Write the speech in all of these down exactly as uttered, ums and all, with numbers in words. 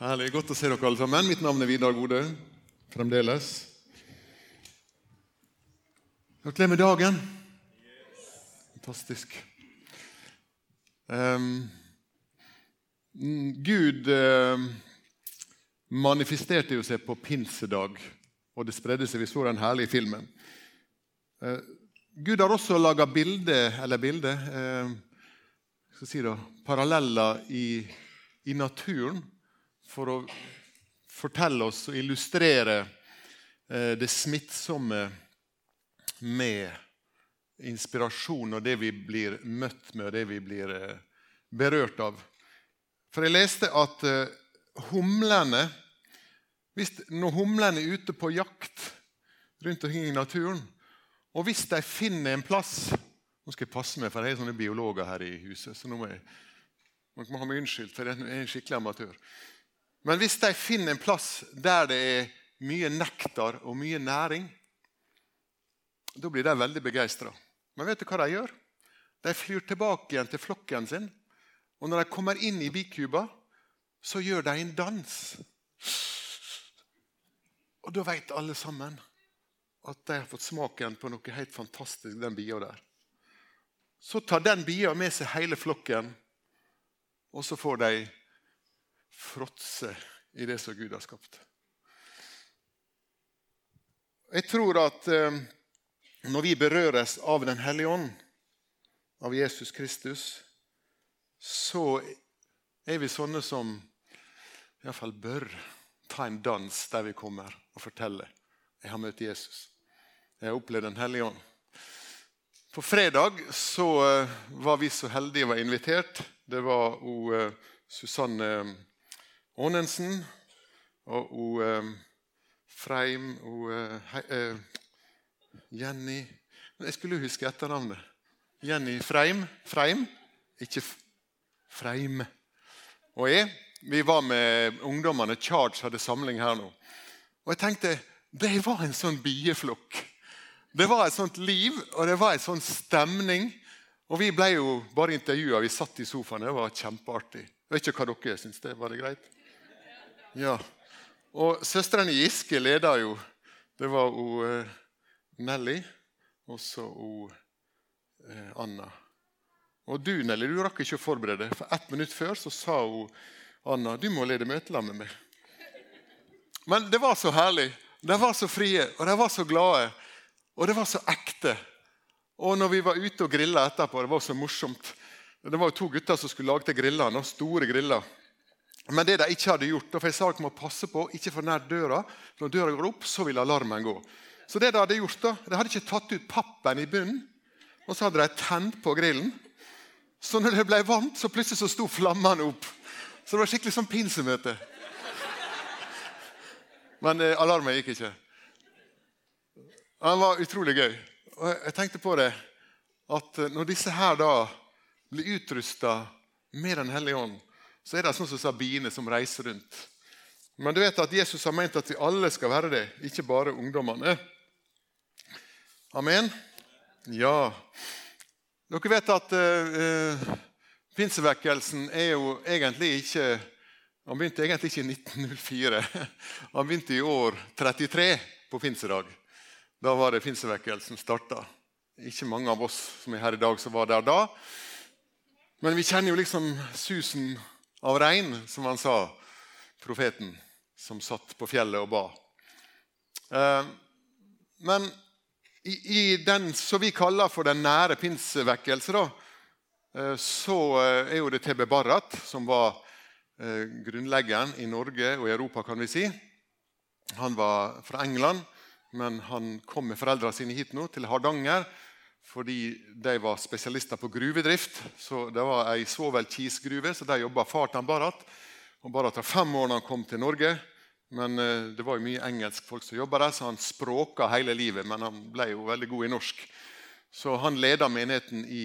Herlig, godt å se dere alle sammen. Mitt navn er Vidar Gode, fremdeles. Er dere klar med dagen? Fantastisk. Um, Gud uh, manifesterte jo seg på pinsedag, og det spredde seg, vi så den herlige filmen. Uh, Gud har også laget bilde, eller bilde, uh, skal si da, paralleller i, i naturen, for å fortelle oss og illustrere det smittsomme med inspirasjon og det vi blir møtt med og det vi blir berørt av. For jeg leste at humlene, hvis, når humlene er ute på jakt rundt omkring i naturen, og hvis de finner en plass, nå skal jeg passe meg, for jeg er sånne biologer her i huset, så nå må jeg, man må ha meg unnskyldt, for jeg er en skikkelig amatør. Men hvis de finner en plass der det er mye nektar og mye næring, da blir de veldig begeistret. Men vet du hva de gjør? De flyr tilbake igjen til flokken sin, og når de kommer inn i bikuba, så gjør de en dans. Og da vet alle sammen at de har fått smaken på noe helt fantastisk, den bia der. Så tar den bia med seg hele flokken, og så får de fråtse i det som Gud har skapt. Jeg tror at eh, når vi berøres av den hellige ånd, av Jesus Kristus, så er vi sånne som i hvert fall bør ta en dans der vi kommer og fortelle. Jeg har møtt Jesus. Jeg har opplevd den hellige ånd. På fredag så eh, var vi så heldige og var invitert. Det var og, eh, Susanne Ånensen og, og um, Freim og uh, uh, Jenny. Jeg skulle jo huske etternavnet. Jenny Freim, Freim, ikke Freim. Og jeg, vi var med ungdommene, Charge hadde samling her nå. Og jeg tenkte, det var en sånn bieflokk. Det var et sånt liv, og det var en sånn stemning. Og vi ble jo bare intervjuet, vi satt i sofaen, det var kjempeartig. Jeg vet ikke hva dere synes det, var det greit? Ja, og søstrene Giske leder jo, det var jo uh, Nelly, og så jo uh, Anna. Og du Nelly, du rakk ikke å forberede, for ett minutt før så sa jo Anna, du må lede møteland med meg. Men det var så herlig, de var så frie, og de var så glade, og det var så ekte. Og når vi var ute og grillet etterpå, det var så morsomt. Det var jo to gutter som skulle lage til grillene, og store griller. Men det de ikke hadde gjort, for jeg sa at man må passe på, ikke for nær døra. Når døra går opp, så vil alarmen gå. Så det de hadde gjort da, de hadde ikke tatt ut pappen i bunnen, og så hadde de tent på grillen. Så når det ble varmt, så plutselig så stod flammene opp. Så det var skikkelig sånn pinsemøte. Men eh, alarmen gikk ikke. Det var utrolig gøy. Og jeg tenkte på det, at når disse her da blir utrustet med den hellige ånd, så er det sånn som Sabine som reiser rundt. Men du vet at Jesus har ment at vi alle skal være det, ikke bare ungdommene. Amen? Ja. Dere vet at uh, uh, pinsevekkelsen er jo egentlig ikke, han begynte egentlig ikke i nitten null fire. Han begynte i år trettitre på pinsedag. Da var det pinsevekkelsen startet. Ikke mange av oss som er her i dag som var der da. Men vi kjenner jo liksom susen av regn, som han sa, profeten som satt på fjellet og ba. Eh, men i, i den som vi kaller for den nære pinsevekkelse da, eh, så er jo det T B Barrat, som var eh, grunnleggeren i Norge og i Europa, kan vi si. Han var fra England, men han kom med foreldrene sine hit nå til Hardanger, fordi de var spesialister på gruvedrift, så det var ei svovelkisgruve, så der jobbet far til Barrat, og Barrat var fem år når han kom til Norge, men det var jo mye engelsk folk som jobbet der, så han språket hele livet, men han ble jo veldig god i norsk. Så han ledet menigheten i,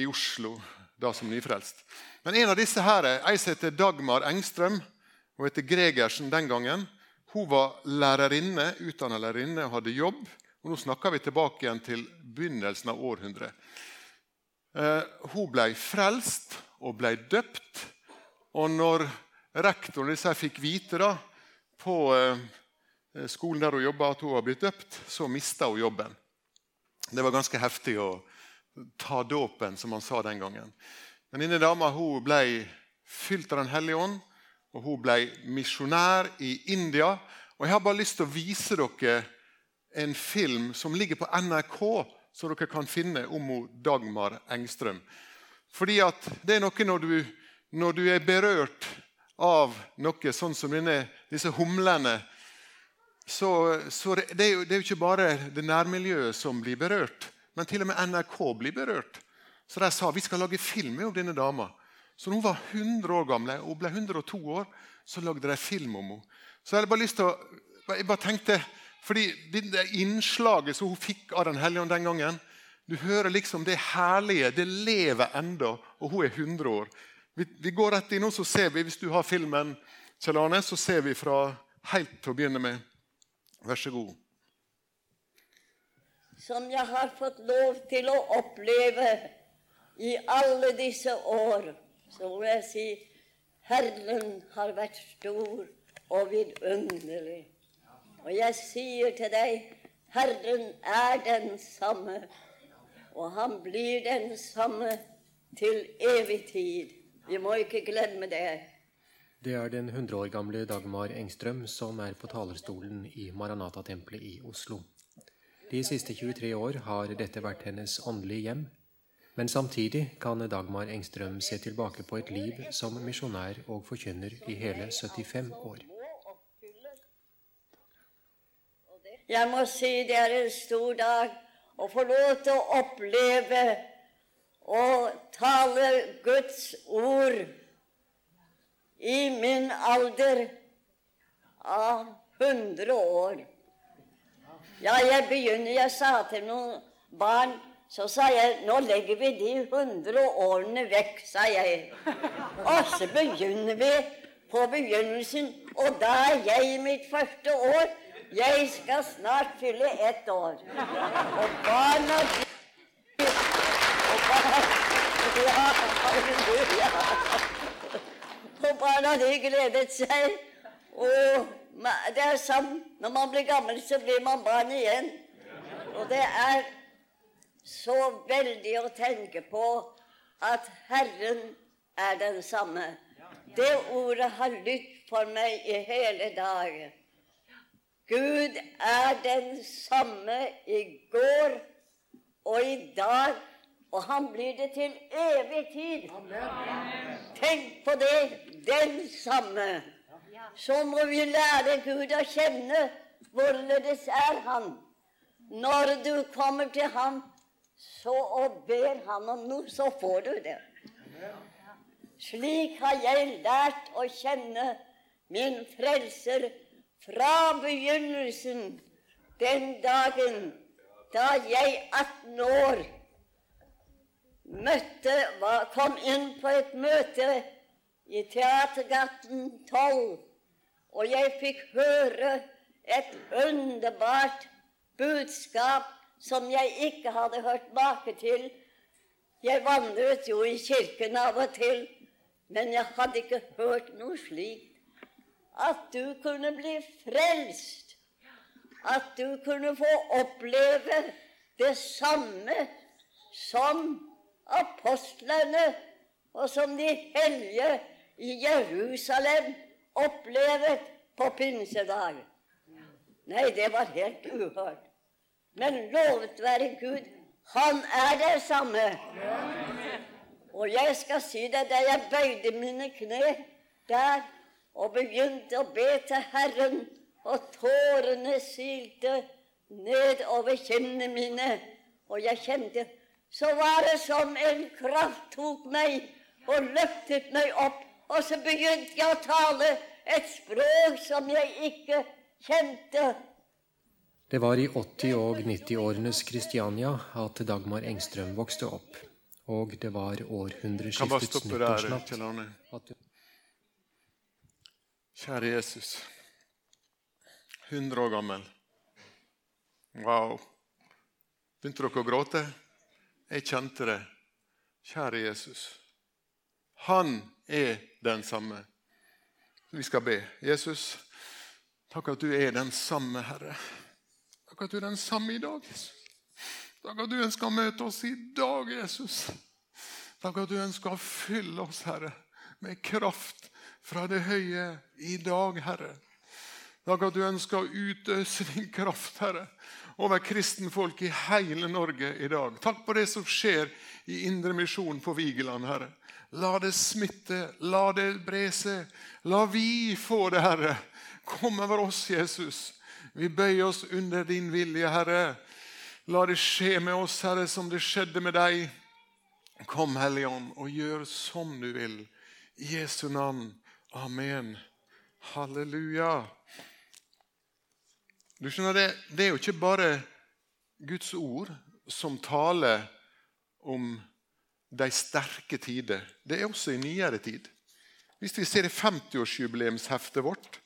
i Oslo, da som nyfrelst. Men en av disse her, ei som heter Dagmar Engstrøm, og heter Gregersen den gangen, hun var lærerinne, utdannet lærerinne, og hadde jobb. Og nå snakker vi tilbake igjen til begynnelsen av århundret. Eh, hun ble frelst og ble døpt, og når rektorn så fick vite då på skolan där hon jobbade att hon hade blivit döpt, så mistade hon jobben. Det var ganska häftigt att ta dåpen, som man sa den gången. Men inne dama hon blev fyllt av den helige ånd och hon blev missionär i Indien. Och jag har bara lust att visa dere en film som ligger på N R K så dere kan finne om Dagmar Engström. Fordi at det er noe når du, når du er berørt av noe sånn som denne, disse humlene, så, så det, det, er jo, det er jo ikke bare det nærmiljøet som blir berørt, men til og med N R K blir berørt. Så de sa, vi skal lage film om denne dama. Så når hun var hundre år gamle, og ble hundre og to år, så lagde de film om henne. Så jeg hadde bare lyst til å, jeg bare tenkte, fordi det innslaget som hun fikk av den helgen den gangen, du hører liksom det herlige, det lever enda, og hun er hundre år. Vi, vi går rett inn, og så ser vi, hvis du har filmen, Kjell Arne, så ser vi fra helt til å begynne med. Vær så god. Som jeg har fått lov til å oppleve i alle disse år, så må jeg si, Herren har vært stor og vidunderlig. Og jeg sier til deg, Herren er den samme. Og han blir den samme til evig tid. Vi må ikke glemme det. Det er den hundre år gamle Dagmar Engström som er på talerstolen i Maranata-tempelet i Oslo. De siste tjuetre år har dette vært hennes åndelige hjem, men samtidig kan Dagmar Engström se tilbake på et liv som misjonær og forkynner i hele syttifem år. Jeg må si det er en stor dag, og få lov til å oppleve og tale Guds ord i min alder av hundre år. Ja, jeg begynner, jeg sa til noen barn, så sa jeg, nå legger vi de hundre årene vekk, sa jeg. Og så begynner vi på begynnelsen, og da er jeg i mitt første år, jeg skal snart fylle ett år. Og barna... Og barna... Ja, halleluja! Og barna, de gledet seg. Og det er sånn, når man blir gammel, så blir man barn igjen. Og det er så veldig å tenke på at Herren er den samme. Det ordet har lytt for meg i hele dagen. Gud er den samme i går og i dag, og han blir det til evig tid. Amen. Tenk på det, den samme. Så må vi lære Gud å kjenne hvorledes er han. Når du kommer til ham, så og ber han om noe, så får du det. Slik har jeg lært å kjenne min frelser fra begynnelsen, den dagen, da jeg atten år møtte, var, kom inn på et møte i Teatergaten tolv, og jeg fikk høre et underbart budskap som jeg ikke hadde hørt bake til. Jeg vandret jo i kirken av og til, men jeg hadde ikke hørt noe slikt. At du kunne bli frelst, at du kunne få oppleve det samme som apostlene og som de hellige i Jerusalem opplevde på pinsedag. Nei, det var helt uhørt. Men lovet være Gud, han er det samme. Og jeg skal si det, da jeg bøyde mine kne der, og begynte å be til Herren, og tårene silte ned over kinnene mine. Og jeg kjente, så var det som en kraft tok meg, og løftet meg opp. Og så begynte jeg å tale et språk som jeg ikke kjente. Det var i åtti- og nitti-årenes Kristiania at Dagmar Engström vokste opp. Og det var århundreskiftets nyttårsnatt. Kjære Jesus, hundre år gammel. Wow. Begynte dere å gråte? Jeg kjente det. Kjære Jesus, han er den samme. Vi ska be. Jesus, tack att du är den samma, Herre. Tack att du är den samma idag, Jesus. Tack att du önskar möta oss idag, Jesus. Tack att du önskar fylla oss, Herre, med kraft från det höje idag, Herre. Tack att du önskar utösa din kraft, Herre, över kristenfolk i hela Norge idag. Tack på det som sker i inre mission på Vigeland, Herre. La det smitte, la det brese, la vi få det, Herre. Kom över oss, Jesus. Vi böjer oss under din vilja, Herre. La det ske med oss, Herre, som det skedde med dig. Kom, Helion, och gör som du vill. I Jesu namn. Amen. Halleluja. Du skjønner det, det er jo ikke bare Guds ord som taler om de sterke tider. Det er også i nyere tid. Hvis vi ser i femtiårsjubileumsheftet vårt,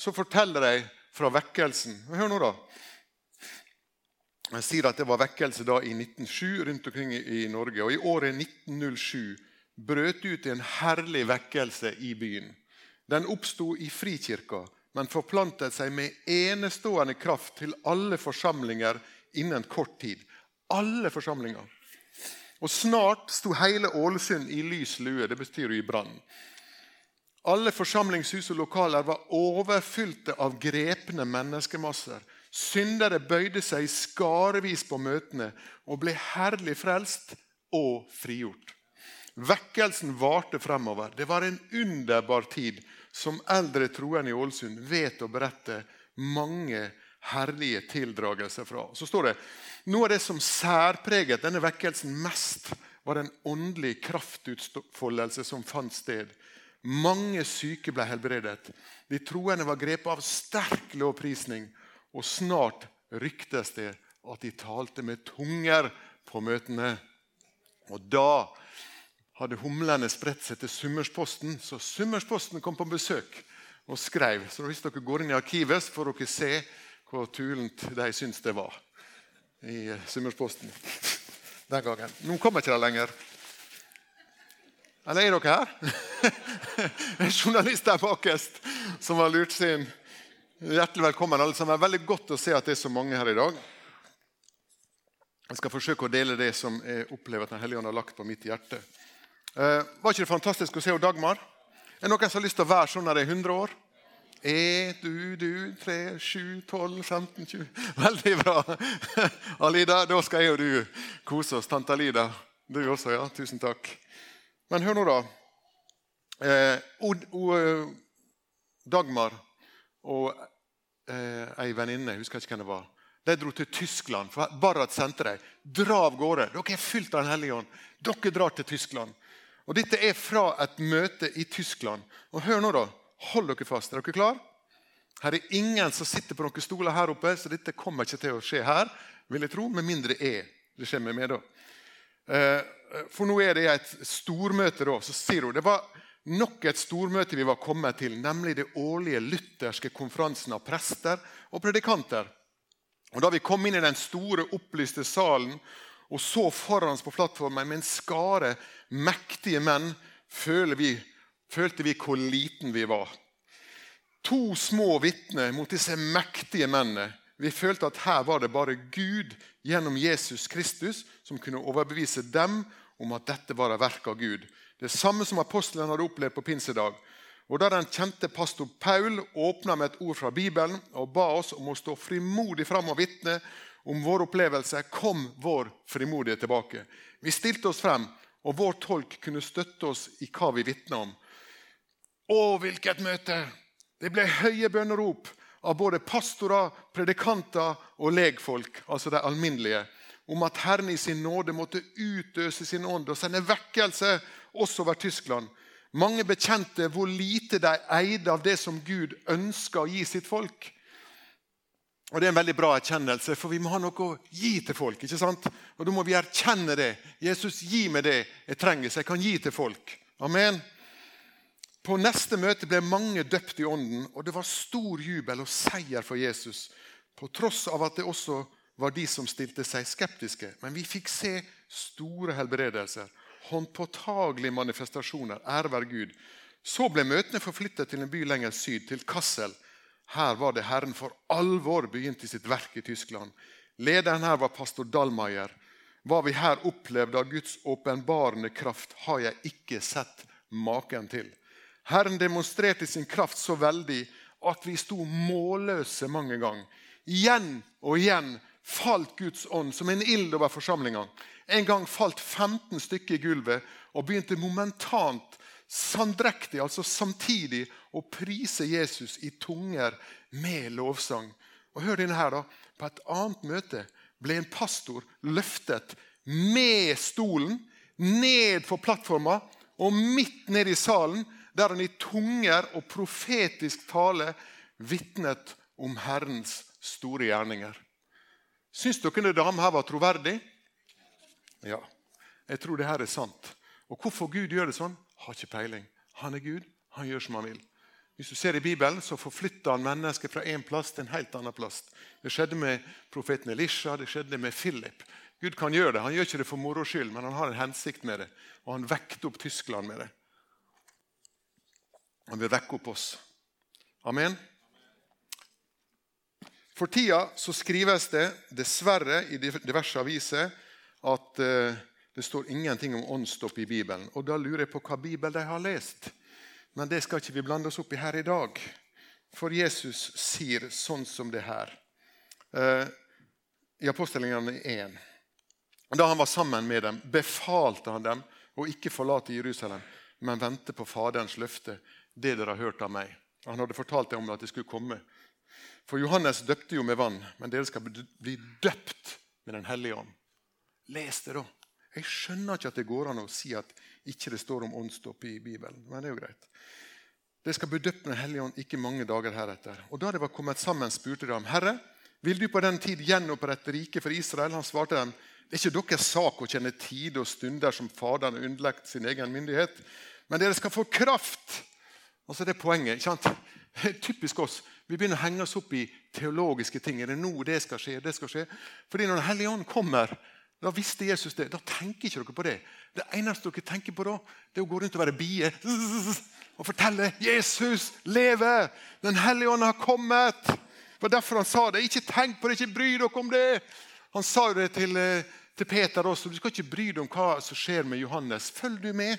så forteller de fra vekkelsen. Hør nå da. Jeg sier at det var vekkelse da i nitten null sju rundt omkring i Norge, og i året nitten null sju brøt ut en herlig vekkelse i byen. Den oppstod i frikirka, men forplantet sig med enestående kraft till alla församlingar inom kort tid. Alla församlingar. Och snart stod hela Ålesund i lyslue, det betyder i brann. Alla församlingshus och lokaler var överfyllda av grepne människemassor. Syndare böjde sig skarvis på mötena och blev härligt frälst och frigjort. Väckelsen varte framöver. Det var en underbar tid som äldre troende i Ålesund vet och berätta många härliga tilldragelser från. Så står det, något det som särpräget denna väckelsen mest var den andliga kraftutfoldelse som fanns sted. Många syke blev helbredet. De troende var grep av stark lovprisning och snart ryktes det att de talte med tungor på mötena. Och då hade humlene spredt sig till Summersposten, så Summersposten kom på besök och skrev. Så hvis dere går in i arkivet får dere se hur tulent de syns det var i Summersposten den gången. Nu kommer jag inte längre. Eller är dere här? En journalist där bakast som har lurt sin. Hjärtligt välkommen allesammans. Det är väldigt gott att se att det är så många här idag. Jag ska försöka dela det som är upplevet när Helion har lagt på mitt hjärta. Uh, var ikke det fantastisk å se Dagmar? Er noen som har lyst til å være sånn når det er hundre år? En, du, du, tre, sju, tolv, femten, tjue. Veldig bra. Alida, da skal jeg og du kose oss. Tante Alida, du også, ja. Tusen takk. Men hør nå da. Uh, og, og, Dagmar og uh, en venninne, husker ikke hvem det var. De dro til Tyskland, for Barrat sendte deg. Dra av gårde. Dere er fylt av Den hellige ånd. Dere drar til Tyskland. Och detta är från ett möte i Tyskland. Och hör nu då, håll dere fast. Är dere klar? Här är ingen som sitter på några stolar här uppe, så detta kommer inte till att ske här. Vill jag tro, men mindre är det sker med mig då. Eh, för nu är det ett stormöte då, så ser du, det var nog ett stormöte vi var kommit till, nämligen det årliga lutherska konferensen av präster och predikanter. Och då vi kom in i den stora upplysta salen. Och så förans på plattformen med en skare mäktige män følte vi følte vi hur liten vi var. To små vittne mot dessa mäktige männen. Vi følte att här var det bara Gud genom Jesus Kristus som kunde överbevisa dem om att detta var verk av Gud. Det samma som apostlarna hade upplevt på pinsedag. Och då den kände pastor Paul öppnade med ett ord från Bibeln och bad oss om att stå frimodig fram och vittne. Om vår upplevelse kom vår frimodighet tillbaka. Vi stilte oss fram och vår tolk kunde stötta oss i vad vi vittnade om. Åh, vilket möte! Det blev höje bönerop av både pastorer, predikanter och legfolk, alltså det allmänliga, om att Herren i sin nåde måtte utösa sin ånd och sända väckelse också över Tyskland. Många bekände hur lite de ägde av det som Gud önskar ge sitt folk. Och det är en väldigt bra erkännelse, för vi må ha något att ge till folk, inte sant? Och då må vi erkänna det. Jesus, ge mig det jag tränger, så jag kan ge till folk. Amen. På nästa möte blev många döpt i ånden, och det var stor jubel och seger för Jesus. På trots av att det också var de som ställde sig skeptiska. Men vi fick se stora helbredelser, handpåtagliga manifestationer, ära Gud. Så blev mötena förflyttat till en by längre syd, till Kassel. Här var det Herren för allvar begynte sitt verk i Tyskland. Ledaren här var pastor Dallmayr. Vad vi här upplevde av Guds uppenbarande kraft har jag icke sett maken till. Herren demonstrerade sin kraft så väldigt att vi stod mållösa många gånger. Igen och igen falt Guds ånd som en ild över församlingen. En gång falt femton stycken i gulvet och begynte momentant sandrektig, alltså samtidigt, och prisa Jesus i tunger med lovsång. Och hör den här då, på ett annat möte blev en pastor lyftet med stolen ned för plattformen och mitt ned i salen där han i tunger och profetisk tale vittnet om Herrens stora gärningar. Syns du kunde dam här var trovärdig? Ja, jag tror det här är sant. Och varför Gud gör det sån? Har inte peiling. Han är Gud, han gör som han vill. Hvis du ser i Bibelen så förflyttar han människor från en plats till en helt annan plats. Det skedde med profeten Elisha, det skedde med Philip. Gud kan göra det, han gör inte det för moro skull, men han har en hänsikt med det. Och han väckte upp Tyskland med det. Han vill väcka upp oss. Amen. För tida så skrivs det dessvärre i diverse aviser att det står ingenting om åndstopp i Bibeln. Och då lurer jag på vad Bibeln de har läst. Men det ska inte vi blanda oss upp i här idag. För Jesus säger sånt som det här. Eh, I apostelgärningarna ett. Då han var samman med dem befalte han dem och icke förlate Jerusalem. Men vänta på faderns löfte. Det de har hört av mig. Han hade fortalt dem om att det skulle komma. För Johannes döpte ju med vann. Men det ska bli döpt med den helige ande. Läs det då. Jag skönnar inte att det går an att säga att inte det står om åndstopp i Bibeln. Men det är ju grejt. Det ska bli döpt med helgen inte många dagar här efter. Och då hade det kommit samman spurte de, Herre, vill du på den tid gjenopprette rike för Israel? Han svarte dem, det är inte dock en sak att känna tid och stunder som fadern underlagt sin egen myndighet. Men det ska få kraft. Och så det är poängen. Det är typiskt oss. Vi börjar hänga oss upp i teologiska ting. Är det nog det ska ske? Det ska ske. För när helgen kommer, då visste Jesus det. Då tänker inte dere på det. Det enda dere tänker på då, det går runt och vara bie och fortälla Jesus lever. Den helige ande har kommit. För därför han sa det. Inte tänk på det, inte bry dig om det. Han sa det till, till Peter också. Du ska inte bry dig om vad som sker med Johannes. Följ du med.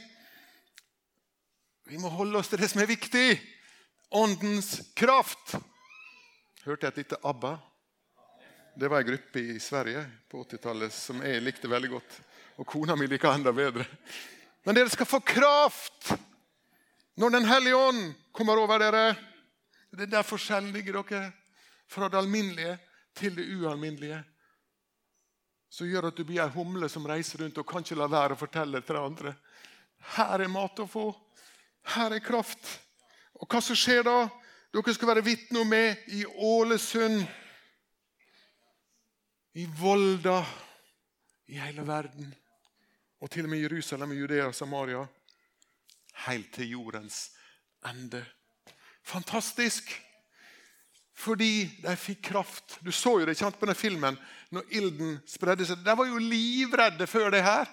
Vi måste hålla oss till det som är viktigt. Åndens kraft. Hörte jag ett litet Abba? Det var en grupp i Sverige på åttiotalet som jag likte väldigt gott. Och kona mig lika andra vädre. Men det ska få kraft. När den helige ande kommer över er. Det är därför skiljer dere från det alminnelige till det ualminnelige. Så gör att du blir en humle som reser runt och kan inte la være å fortelle till andra. Här är mat att få. Här är kraft. Och vad som sker då? Dere ska vara vittne med i Ålesund. I Volda, i hela världen och till och med Jerusalem, Judea och Samaria. Helt till jordens ände. Fantastisk. Fordi de fick kraft. Du såg ju det känt på den filmen när ilden spredde sig. Det var ju livrädda för det här.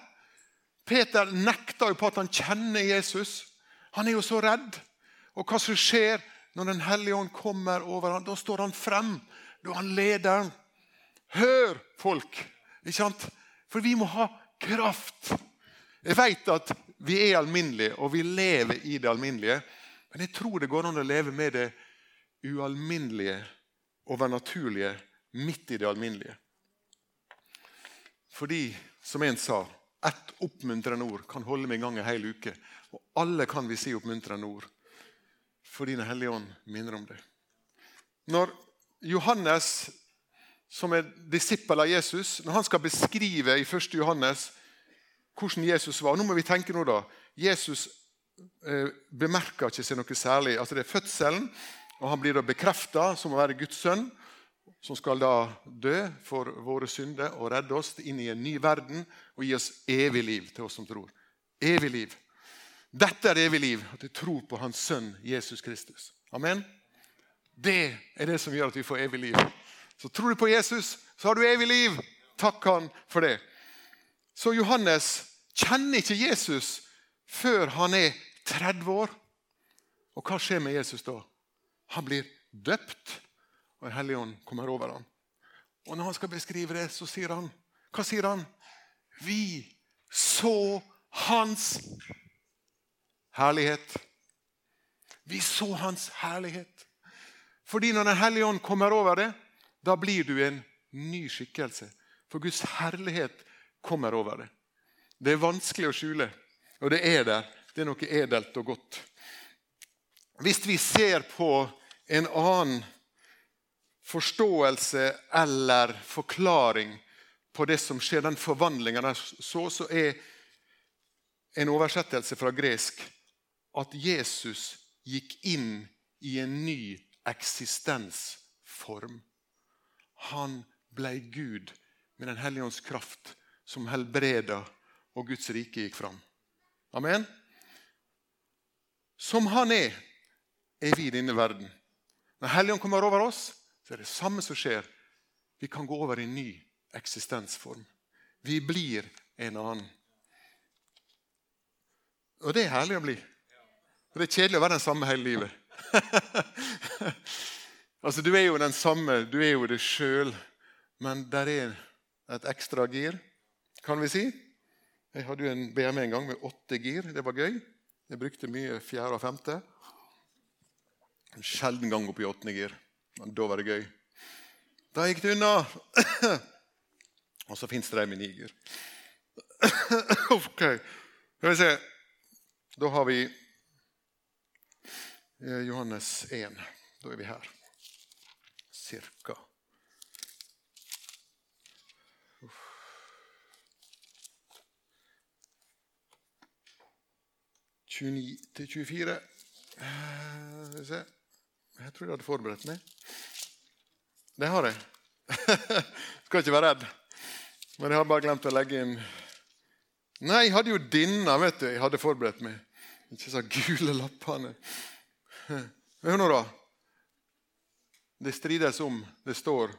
Peter nektar ju på att han känner Jesus. Han är ju så rädd. Och vad som sker när den helige ande kommer över honom, då står han fram. Då är han ledaren. Hör folk, ikke sant? För vi måste ha kraft. Jag vet att vi är alminliga och vi lever i det alminliga. Men jag tror det går an att leva med det ualminliga och övernaturliga mitt i det alminliga. Fordi, som en sa, ett uppmuntrande ord kan hålla mig igång en hel uke. Och alla kan vi se uppmuntrande ord. För dina helgon minner om det. När Johannes som är disciple av Jesus, när han ska beskriva i första Johannes hur Jesus var. Nu måste vi tänka nu då. Jesus eh, bemärker inte sig något särskilt. Alltså det är födseln och han blir då bekräftad som att vara Guds son som ska då dö för våra synder och rädda oss in i en ny världen och ge oss evigt liv till oss som tror. Evigt liv. Detta är evigt liv att vi tror på hans son Jesus Kristus. Amen. Det är det som gör att vi får evigt liv. Så tror du på Jesus så har du evigt liv. Tack han för det. Så Johannes känner inte Jesus för han är trettio år. Och vad sker med Jesus då? Han blir döpt och Helgon kommer över honom. Och när han ska beskriva det så säger han, vad säger han? Vi såg hans härlighet. Vi såg hans härlighet. För när Helgon kommer över det, då blir du en ny skikkelse. För Guds härlighet kommer över det. Det är vanskligt att skjula. Och det är där. Det är något edelt och gott. Visst vi ser på en annan förståelse eller förklaring på det som sker, den förvandlingen, så, så är en översättelse från grekisk att Jesus gick in i en ny existensform. Han blev Gud med den Helgens kraft som helbreda och Guds rike gick fram. Amen. Som han är, är vi i den här världen. När Helgen kommer över oss så är det samma som sker. Vi kan gå över i en ny existensform. Vi blir en annan. Och det är härligt att bli. Och det är kedligt att vara den samma hela livet. Alltså du är ju den samma, du är ju dig själv. Men där är ett extra gir, kan vi se. Jag hade ju en B M en gång med åtta gir, det var gøy. Jag brukte mycket fjärde och femte. En sjelden gång upp i åtta gir. Men då var det gøy. Där gick du undan. Och så finns det där med niger. Okej. Ska vi se. Då har vi Johannes ett. Då är vi här. Cirka. tjugonio till tjugofyra. Jag tror jag hade förberett mig. Det har jag. Ska inte vara rädd. Men jag har bara glömt att lägga in. Nej, jag hade ju dinna, vet du. Jag hade förberett mig. Inte så gula lapparna. Hör nu då. Det strides om, det står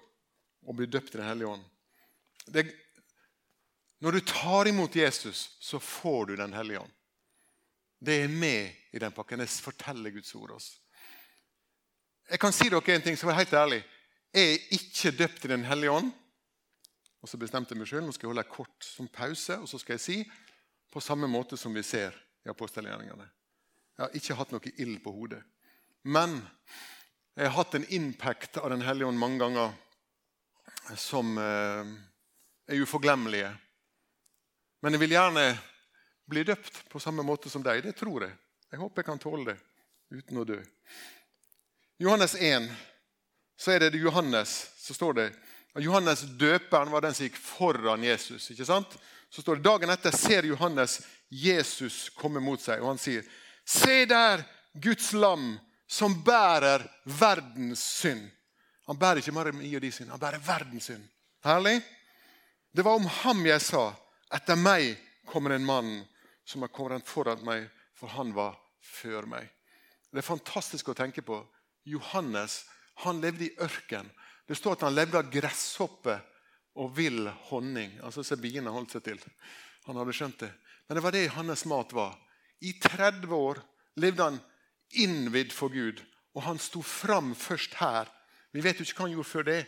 och blir döpt i den Helgen. Det, när du tar emot Jesus så får du den Helgen. Det är med i den packen. Det fortäller Guds ord oss. Jag kan säga dock en ting som är helt ärlig. Jag är inte döpt i den Helgen. Och så bestämde jag mig själv. Nu ska jag hålla kort som paus. Och så ska jag säga på samma måte som vi ser i apostelgärningarna. Jag har inte haft något ill på hodet. Men jag har haft en impact av den Helgen många gånger som är uforglemmelig. Men jag vill gärna bli döpt på samma måte som dig. Det tror jag. Jag hoppas jag kan tåla det utan att dö. Johannes ett. Så är det Johannes. Så står det. Johannes döparen var den som gick föran Jesus. Inte sant? Så står det. Dagen efter ser Johannes Jesus komma mot sig. Och han säger. Se där Guds lamm som bärer världens synd. Han bär inte Maria och de synd. Han bär världens synd. Härligt? Det var om ham jag sa. Efter mig kommer en man. Som har kommit föran mig. För han var för mig. Det är fantastiskt att tänka på. Johannes. Han levde i örken. Det står att han levde av gräshoppe. Och vill honning. Alltså så bina hållit sig till. Han hade skönt det. Men det var det hans mat var. I trettio år levde han invid för Gud. Och han stod fram först här. Vi vet inte vad han gjorde för det.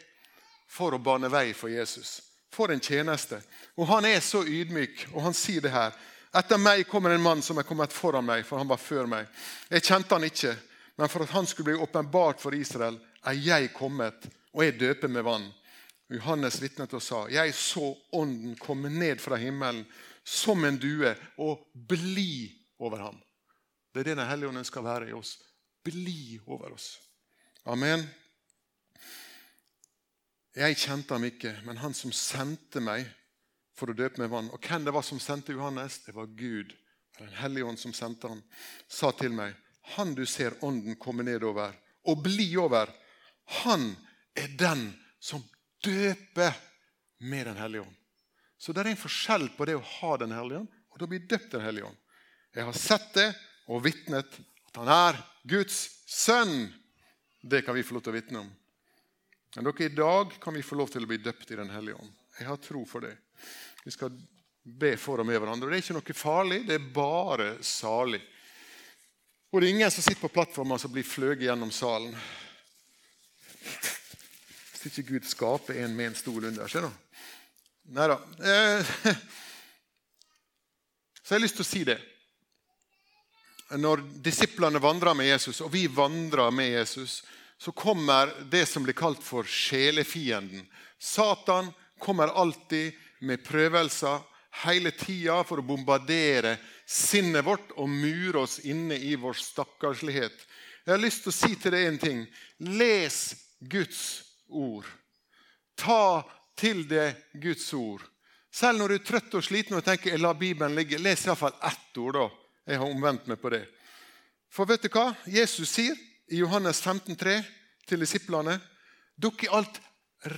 För att bana väg för Jesus. För en tjänste. Och han är så ydmyk. Och han säger det här. Efter mig kommer en man som har kommit föran mig. För han var för mig. Jag kände han inte. Men för att han skulle bli uppenbart för Israel är jag kommit och är döpen med vann. Johannes vittnet och sa, jag så onden komma ned från himmelen som en due och bli över honom. Det är det när Helgen ska vara i oss. Bli över oss. Amen. Jag kände honom inte, men han som sände mig för att döpa med vann. Och vem det var som sände Johannes? Det var Gud. Den Helgen som sände honom sa till mig, han du ser onden kommer ned över och bli över. Han är den som döper med den Helgen. Så där är en förskäll på det att ha den Helgen. Och då blir döpt den Helgen. Jag har sett det och vittnet att han är Guds son. Det kan vi få lov att vittna om. Men dock idag kan vi få lov till att bli döpt i den Helgen. Jag har tro för det. Vi ska be för dem med varandra. Det är inte något farligt. Det är bara saligt. Og det er ingen som sitter på plattformen som blir fløget gjennom salen. Hvis ikke Gud skaper en med en stol under, ser du? Neida. Så jeg har lyst til å si det. Når disiplene vandrer med Jesus, og vi vandrer med Jesus, så kommer det som blir kalt for sjelefienden. Satan kommer alltid med prøvelser hele tiden for å bombardere sinnet vårt og mure oss inne i vår stakkarslighet. Jeg har lyst til å si til deg en ting. Les Guds ord. Ta til deg Guds ord. Selv når du er trøtt og sliten og tenker, jeg lar Bibelen ligge, les i hvert fall ett ord da. Jeg har omvendt meg på det. For vet du hva? Jesus sier i Johannes femten tre til disiplene, dere er alt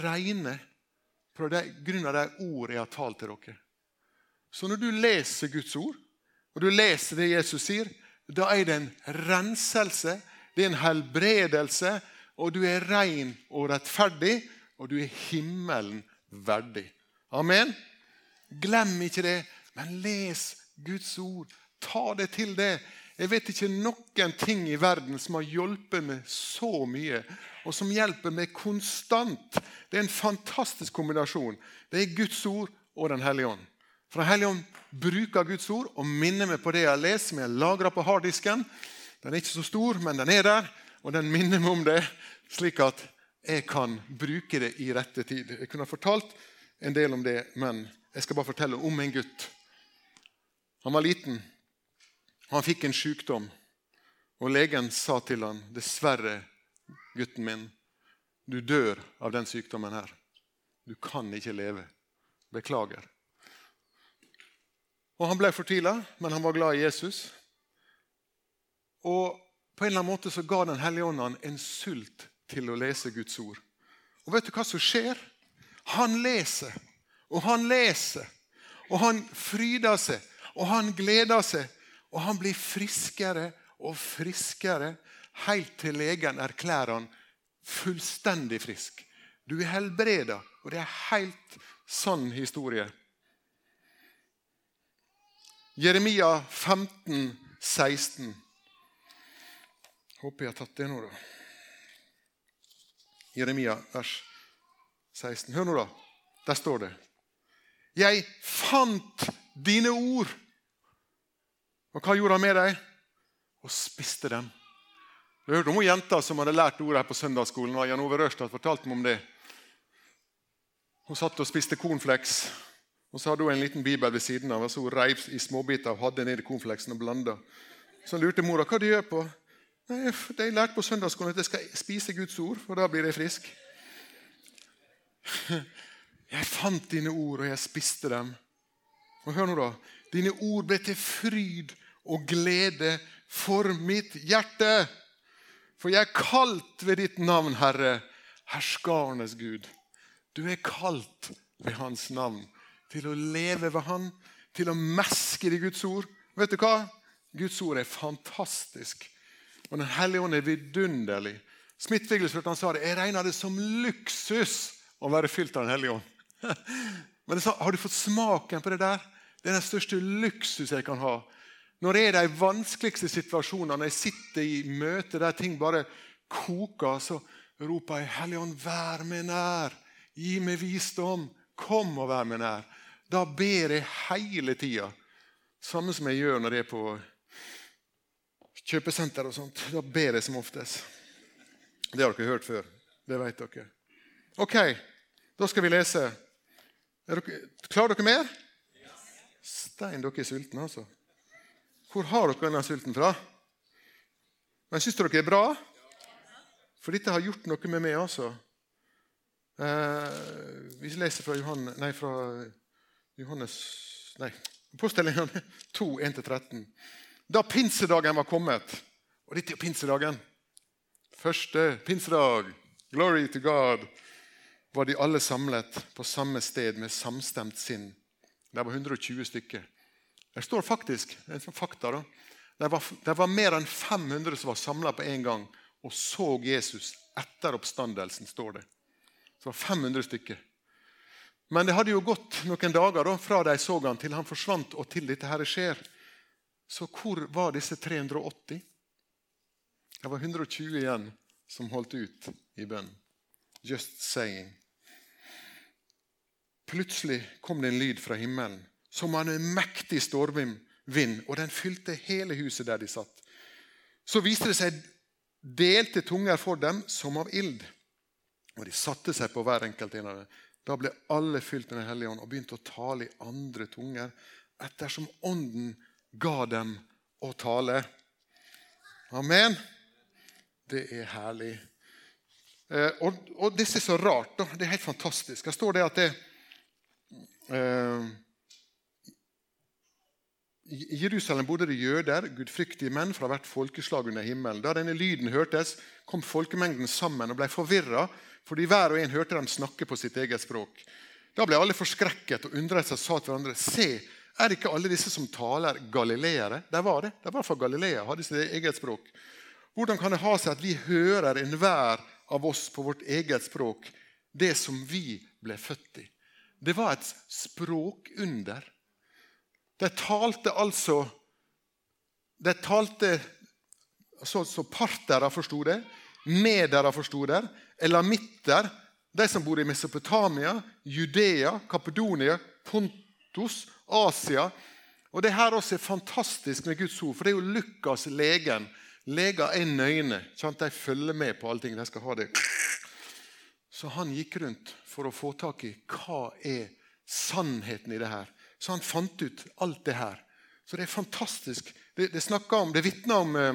reine på grunn av det ordet jeg har talt til dere. Så når du leser Guds ord, og du leser det Jesus sier, da er det en renselse, det er en helbredelse, og du er rein og rettferdig, og du er himmelen verdig. Amen. Glem ikke det, men les Guds ord. Ta det til det. Jeg vet ikke noen ting i verden som har hjulpet meg så mye, og som hjelper meg konstant. Det er en fantastisk kombinasjon. Det er Guds ord og den hellige ånd. For den hellige ånd bruker Guds ord og minner meg på det jeg har lest, som jeg lagrer på harddisken. Den er ikke så stor, men den er der, og den minner meg om det, slik at jeg kan bruke det i rette tid. Jeg kunne ha fortalt en del om det, men jeg skal bare fortelle om en gutt. Han var liten. Han fikk en sykdom, og legen sa til han, dessverre, gutten min, du dør av den sykdommen her. Du kan ikke leve. Beklager. Og han ble fortvilet, men han var glad i Jesus. Og på en eller annen måte så ga den hellige ånden en sult til å lese Guds ord. Og vet du hva som skjer? Han leser, og han leser, og han fryder seg, og han gleder seg. Og han blir friskere og friskere, helt til legen erklærer han fullstendig frisk. Du er helbredet, og det er helt sann historie. Jeremia femten seksten. Håper jeg har tatt det nå da. Jeremia vers seksten. Hør nå da, der står det. Jeg fant dine ord. Og hva gjorde han med deg? Og spiste dem. Du hørte om hun jenta som hadde lært ordet her på søndagsskolen, og Jan Ove Rørstad fortalte meg om det. Hun satt og spiste cornflakes, og så hadde hun en liten bibel ved siden av, og så hun reiv i småbiter og hadde ned i cornflakesen og blandet. Så lurte mora, hva de gjør på? Nei, de lærte på søndagsskolen at jeg skal spise Guds ord, og da blir jeg frisk. Jeg fant dine ord, og jeg spiste dem. Og hør nå da, dine ord ble til fryd og glede for mitt hjerte. For jeg er kalt ved ditt navn, Herre, herskarnes Gud. Du er kalt ved hans navn, til å leve ved han, til å meske i Guds ord. Vet du hva? Guds ord er fantastisk. Og den hellige ånd er vidunderlig. Smith Wigglesworth, han sa det, jeg regner det som luksus å være fylt av den hellige ånd. Men sa, har du fått smaken på det der? Det er den største luksus jeg kan ha. Når det er de vanskeligste situasjonene, når jeg sitter i møte der ting bare koker, så roper jeg, Hellige Ånd, vær meg nær. Gi meg visdom. Kom og vær meg nær. Da ber jeg hele tiden. Samme som jeg gjør når jeg er på kjøpesenter og sånt. Da ber jeg som oftest. Det har dere hørt før. Det vet dere. Ok, da skal vi lese. Er dere, klarer dere mer? Stein, dere er sultne, altså. Hvor har dere denne sulten fra? Men synes dere det er bra? For dette har gjort noe med meg, altså. Eh, vi leser fra, Johan, nei, fra Johannes nei, Apostelen to, ett til tretten. Da pinsedagen var kommet, og dette er pinsedagen. Første pinsedag, glory to God, var de alle samlet på samme sted med samstemt sinn. Det var hundre og tjue stykker. Det står faktisk, det er en fakta da, det var, det var mer enn fem hundre som var samlet på en gang, og så Jesus etter oppstandelsen, står det. Så det var fem hundre stykker. Men det hadde jo gått noen dager da, fra de så han til han forsvant, og til dette her skjer. Så hvor var disse tre hundre og åtti Det var hundratjugo igen som hållit ut i bön. Just saying. Plötsligt kom det en lyd från himlen som var en mäktig stormvind och den fyllde hela huset där de satt. Så visade det sig delte tungor för dem som av ild. Och de satte sig på var enkelt en av dem. Då blev alla fyllt med den helige ande och började att tala i andra tungor eftersom anden gav dem att tala. Amen. Det är härligt. Eh, och, och det är så rart. Då. Det är helt fantastiskt. Det står det att det eh, i Jerusalem bodde det jøder, gudfryktige menn fra hvert folkeslag under himmelen. Da denne lyden hørtes, kom folkemengden sammen og ble forvirret, fordi hver og en hørte dem snakke på sitt eget språk. Da ble alle forskrekket og undret seg og sa til hverandre, se, er ikke alle disse som taler galileere? Der var det. Det var fra Galilea, hadde sitt eget språk. Hvordan kan det ha seg at vi hører enhver av oss på vårt eget språk, det som vi ble født i? Det var et språk under. Det talte altså, det talte så, så partera forstod det, medera forstod det, elamitter, de som bor i Mesopotamia, Judea, Kappadonia, Pontus, Asia. Og det her også er fantastisk med Guds ord, for det er jo Lukas legen. Leger er nøyne, sånn at de følger med på allting, de skal ha det. Så han gikk rundt for å få tak i, hva er sannheten i det her? Så han fant ut allt det här. Så det är fantastiskt. Det, det snackar om, det vittnar om eh,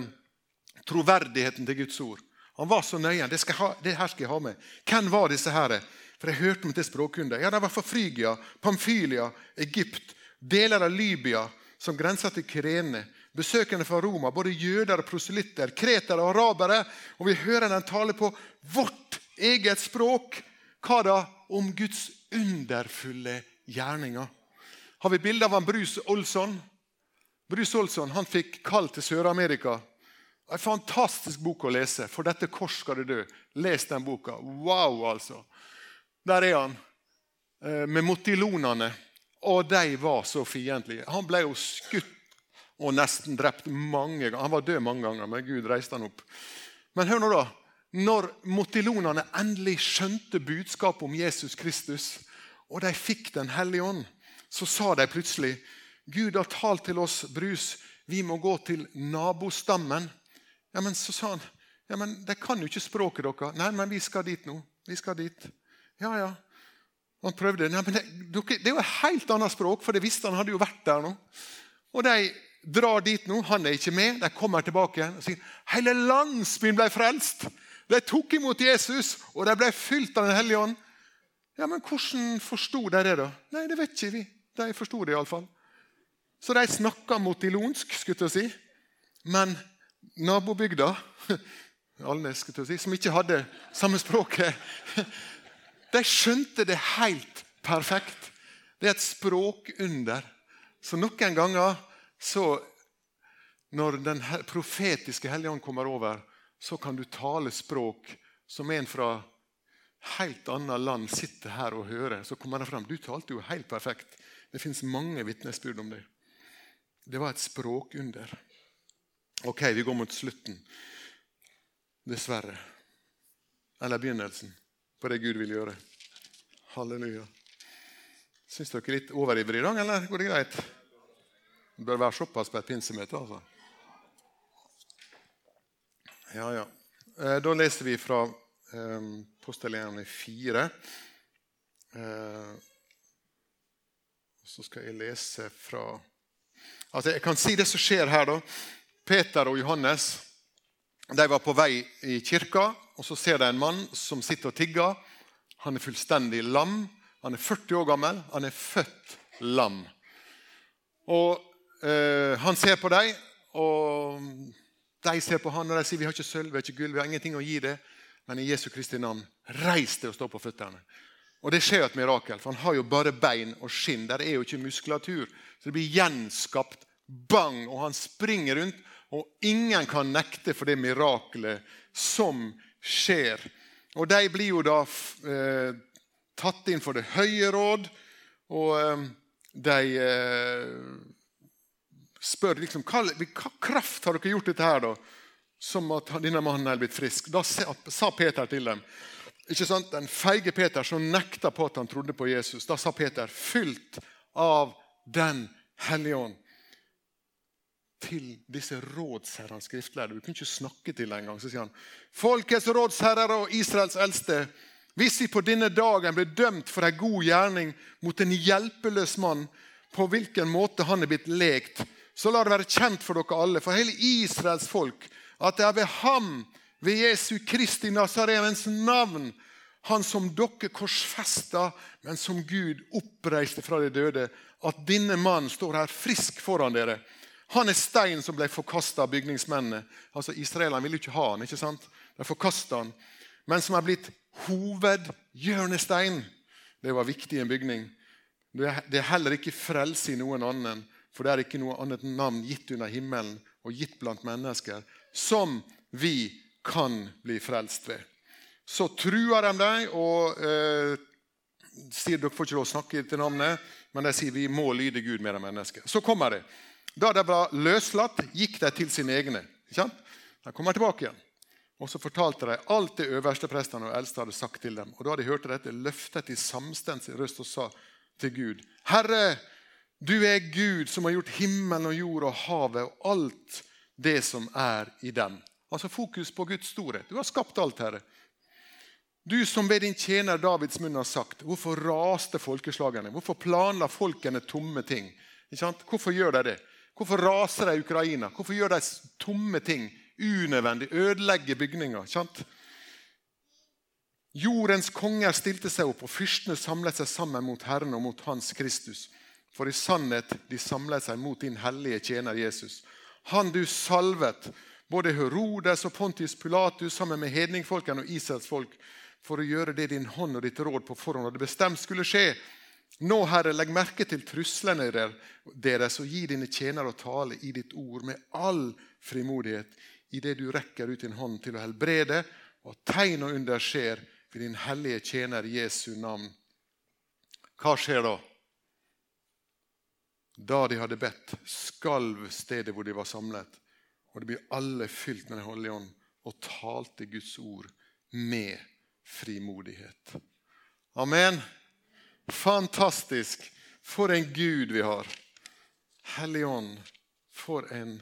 trovärdigheten till Guds ord. Han var så nöjd. Det, ska ha, det här ska jag ha med. Kan vara det så här? För jag hörde om det språkkunder. Ja, det var från Frygia, Pamfylia, Egypt, delar av Libya som gränsar till Kyrene. Besökande från Roma, både judar och proselytter, kretare och arabare. Och vi hör den tala på vårt eget språk. Kada om Guds underfulla gärningar. Har vi bilder av en Bruce Olsson? Bruce Olsson, han fick kall till Sydamerika. En fantastisk bok att läsa. För detta kors ska du dö. Läs den boken. Wow alltså. Där är han. Med motilonarna. Och de var så fientliga. Han blev ju skutt och nästan dräpt många gånger. Han var död många gånger, men Gud reste han upp. Men hör nu då. När motilonarna äntligen skönte budskap om Jesus Kristus. Och de fick den helige ande. Så sa de plötsligt, Gud har talat till oss, Brus, vi må gå till nabostammen. Ja, men så sa han, ja, men det kan ju inte språket dere. Nej, men vi ska dit nu, vi ska dit. Ja, ja. Han prövade, nej, men det, det var ett helt annat språk, för det visste han hade ju varit där nu. Och de drar dit nu, han är inte med, de kommer tillbaka igen och säger, hela landsbyn blev frälst. De tog emot Jesus och de blev fyllt av den helige ande. Ja, men hvordan forstod de det då? Nej, det vet inte vi. De förstod det i alla fall. Så de snackade motilonsk, skulle jag säga. Men nabobygda, Alnes skulle jag säga, som inte hade samma språk, de skönte det helt perfekt. Det är ett språk under. Så någon gånger så när den profetiska helgen kommer över så kan du tala språk som en från helt annat land sitter här och hörer. Så kommer det fram, du talte ju helt perfekt. Det finns många vittnesbörd om det. Det var ett språk under. Okej, okay, vi går mot slutten. Dessvärre. Eller begynnelsen. På det Gud vill göra. Halleluja. Syns du att det är lite överivrig idag eller går det grejt? Det bör vara så pass på ett pinsemöte alltså. Ja, ja. Då läser vi från Apostelgjerningene fire. Så ska jag läsa från. Alltså jag kan se det som sker här då. Peter och Johannes, de var på väg i kyrkan och så ser de en man som sitter och tigger. Han är fullständigt lam. Han är fyrtio år gammal. Han är fött lam. Och eh, han ser på dig och de ser på han och de säger vi har inte sølv, vi har inte guld, vi har ingenting att ge det. Men i Jesu Kristi namn rejste och stod på fötterna. Och det sker ett mirakel. För han har ju bara ben och skinn. Där är ju inte muskulatur. Så det blir genskapt. Bang! Och han springer runt. Och ingen kan nekte för det miraklet som sker. Och de blir ju då eh, tatt in för det höje råd. Och eh, de eh, spör liksom, hva kraft har dere gjort dette här då? som att dina mannen är blivit frisk. Då sa Peter till dem, inte sant, den feige Peter som nekta på att han trodde på Jesus. Då sa Peter, fyllt av den helion, till disse rådsherren skriftlärde. Vi kunde inte snacka till en gång. Så säger han, folkets rådsherrar och Israels äldste, hvis vi på denne dagen blir dömt för en god gärning mot en hjälpelös man, på vilken måte han är blivit lekt, så lär det vara känt för dere alla, för hela Israels folk, att det är vid ham, vid Jesu Kristi Nazarens namn, han som dere korsfästa, men som Gud uppreiste från de döde, att denne man står här frisk föran dere. Han är stein som blev förkastad av byggningsmännen. Alltså Israelen vill inte ha han, inte sant? De förkastade han. Men som har blivit hovedhjørnestein. Det var viktig i en byggning. Det er heller ikke frelse i noen annen, for det er ikke noe annet navn gitt under himmelen og gitt blant mennesker, som vi kan bli frelst ved. Så truer de deg, og eh, sier dere får ikke lov å snakke til navnet, men de sier vi må lyde Gud mer enn mennesker. Så kommer det. Da det var løslatt, gikk de til sine egne. De kommer tilbake igjen. Og så fortalte de alt det øverste prestene og eldste hadde sagt til dem. Og da de hørte dette, løftet de samstemt sin røst og sa til Gud, Herre, du er Gud som har gjort himmelen og jord og havet og alt det som er i dem. Altså fokus på Guds storhet. Du har skapt alt, Herre. Du som ved din tjener Davids munn har sagt, hvorfor raste folkeslagene? Hvorfor planla folkene tomme ting? Ikke sant? Hvorfor gjør de det? Hvorfor raser de Ukraina? Hvorfor gjør de tomme ting? Unødvendig, ødelegge bygninger, sant? Jordens konger stilte seg opp, og fyrstene samlet seg sammen mot Herren og mot Hans Kristus. For i sannhet de samlet seg mot din hellige tjener Jesus. Han du salvet, både Herodes og Pontius Pilatus, sammen med hedningfolken og Israels folk, for å gjøre det din hånd og ditt råd på forhånd hadde bestemt skulle skje. Nå, Herre, legg merke til truslene deres, og gi dine tjenere å tale i ditt ord med all frimodighet, i det du rekker ut din hånd til å helbrede, og tegn og under skjer ved din hellige tjener Jesu navn. Hva skjer da? Da de hadde bedt, skalv stedet hvor de var samlet, og det blir alle fylt med den hellige ånd, og talte Guds ord med frimodighet. Amen. Fantastisk. For en Gud vi har. Hellige ånd, for en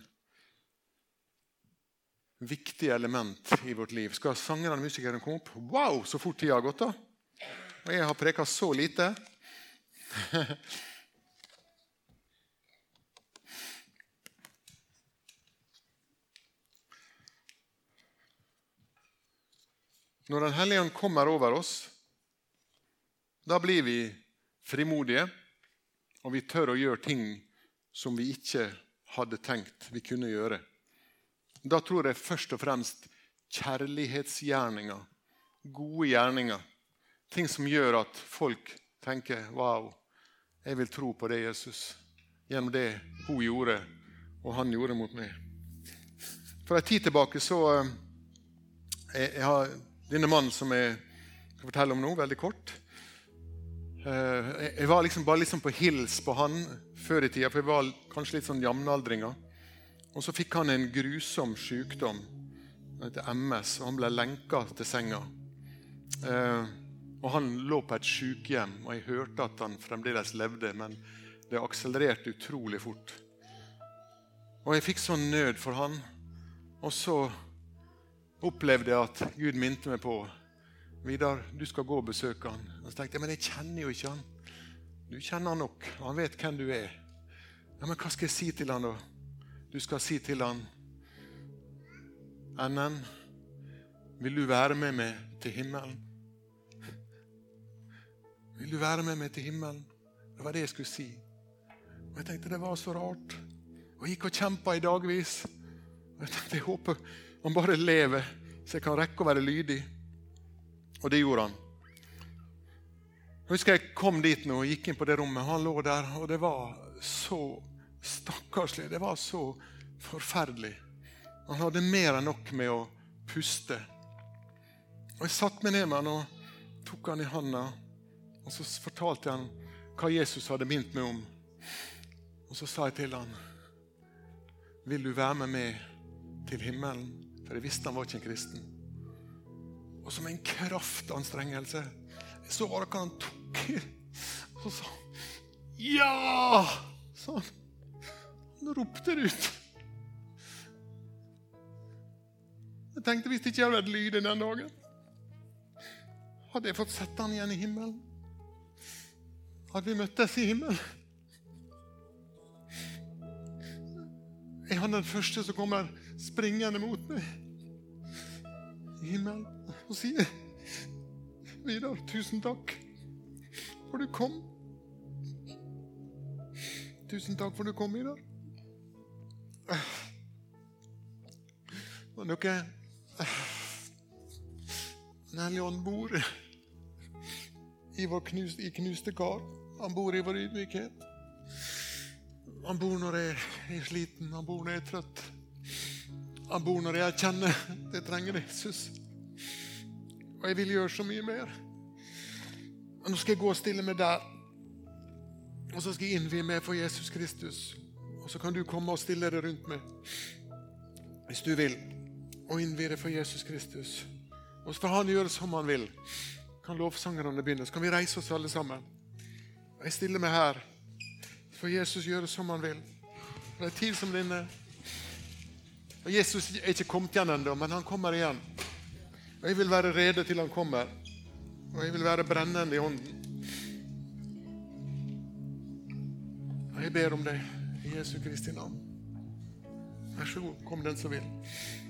viktig element i vårt liv. Skal sangeren og musikeren komme opp? Wow, så fort tiden har gått da. Og jeg har preket så lite. Når den hellige ånd kommer over oss, da blir vi frimodige, og vi tør å gjøre ting som vi ikke hadde tenkt vi kunne gjøre. Da tror jeg først og fremst kjærlighetsgjerninger, gode gjerninger, ting som gjør at folk tenker, wow, jeg vil tro på det, Jesus, gjennom det hun gjorde, og han gjorde mot meg. For en tid tilbake så, jeg, jeg har denne mannen som jeg skal fortelle om nå, veldig kort. Jeg var liksom bare liksom på hils på han før i tiden, for jeg var kanskje litt sånn jamnaldringer. Og så fikk han en grusom sykdom, det heter M S, og han ble lenket til senga. Eh, og han lå på et sykehjem, og jeg hørte at han fremdeles levde, men det akselererte utrolig fort. Og jeg fikk sånn nød for han, og så opplevde jeg at Gud minte meg på, Vidar, du skal gå og besøke han. Og så tenkte jeg, men jeg kjenner jo ikke han. Du kjenner han nok, han vet hvem du er. Ja, men hva skal jeg si til han da? Du skal si til han, N N, vil du være med meg til himmelen? Vil du være med meg til himmelen? Det var det jeg skulle si. Og jeg tenkte, det var så rart. Og jeg gikk og kjempet i dagvis. Og jeg tenkte, jeg håper han bare lever, så jeg kan rekke å være lydig. Og det gjorde han. Jeg husker jeg kom dit nå og gikk inn på det rommet. Han lå der, og det var så stakkarslig, det var så forferdelig. Han hadde mer enn nok med å puste. Og jeg satt meg ned med han og tok han i handa, og så fortalte han hva Jesus hadde minnet meg om. Og så sa jeg til han, vil du være med meg til himmelen? For jeg visste han var ikke en kristen. Og som en kraftanstrengelse, så var det hva han tok i. Og så sa han, ja! Sånn. Han ropte det ut. Jeg tenkte, hvis ikke jeg hadde vært lydig den dagen, hadde jeg fått sett han igjen i himmelen. Hadde vi møttes i himmelen. Er han den første som kommer springende mot meg i himmelen og sier, Vidar, tusen takk for du kom. Tusen takk for du kom, Vidar. Og dere, den hellige ånd bor i vår knus, i knuste kar. Han bor i vår ydmykhet. Han bor når jeg er sliten, han bor når jeg er trøtt. Han bor når jeg kjenner, det trenger Jesus. Og jeg vil gjøre så mye mer. Og nå skal jeg gå og stille meg der. Og så skal jeg innvie meg for Jesus Kristus. Og så kan du komme og stille deg rundt meg. Hvis du vil. Og innvie deg for Jesus Kristus. Og så får han gjøre som han vil. Kan lovsangerne begynne, så kan vi reise oss alle sammen. Og jeg stiller meg her. For Jesus gjør det som han vil. Det er tid som denne. Og Jesus er ikke kommet igjen enda, men han kommer igjen. Og jeg vil være rede til han kommer. Og jeg vil være brennende i hånden. Og jeg ber om deg i Jesu Kristi navn. Vær så god, kom den som vil.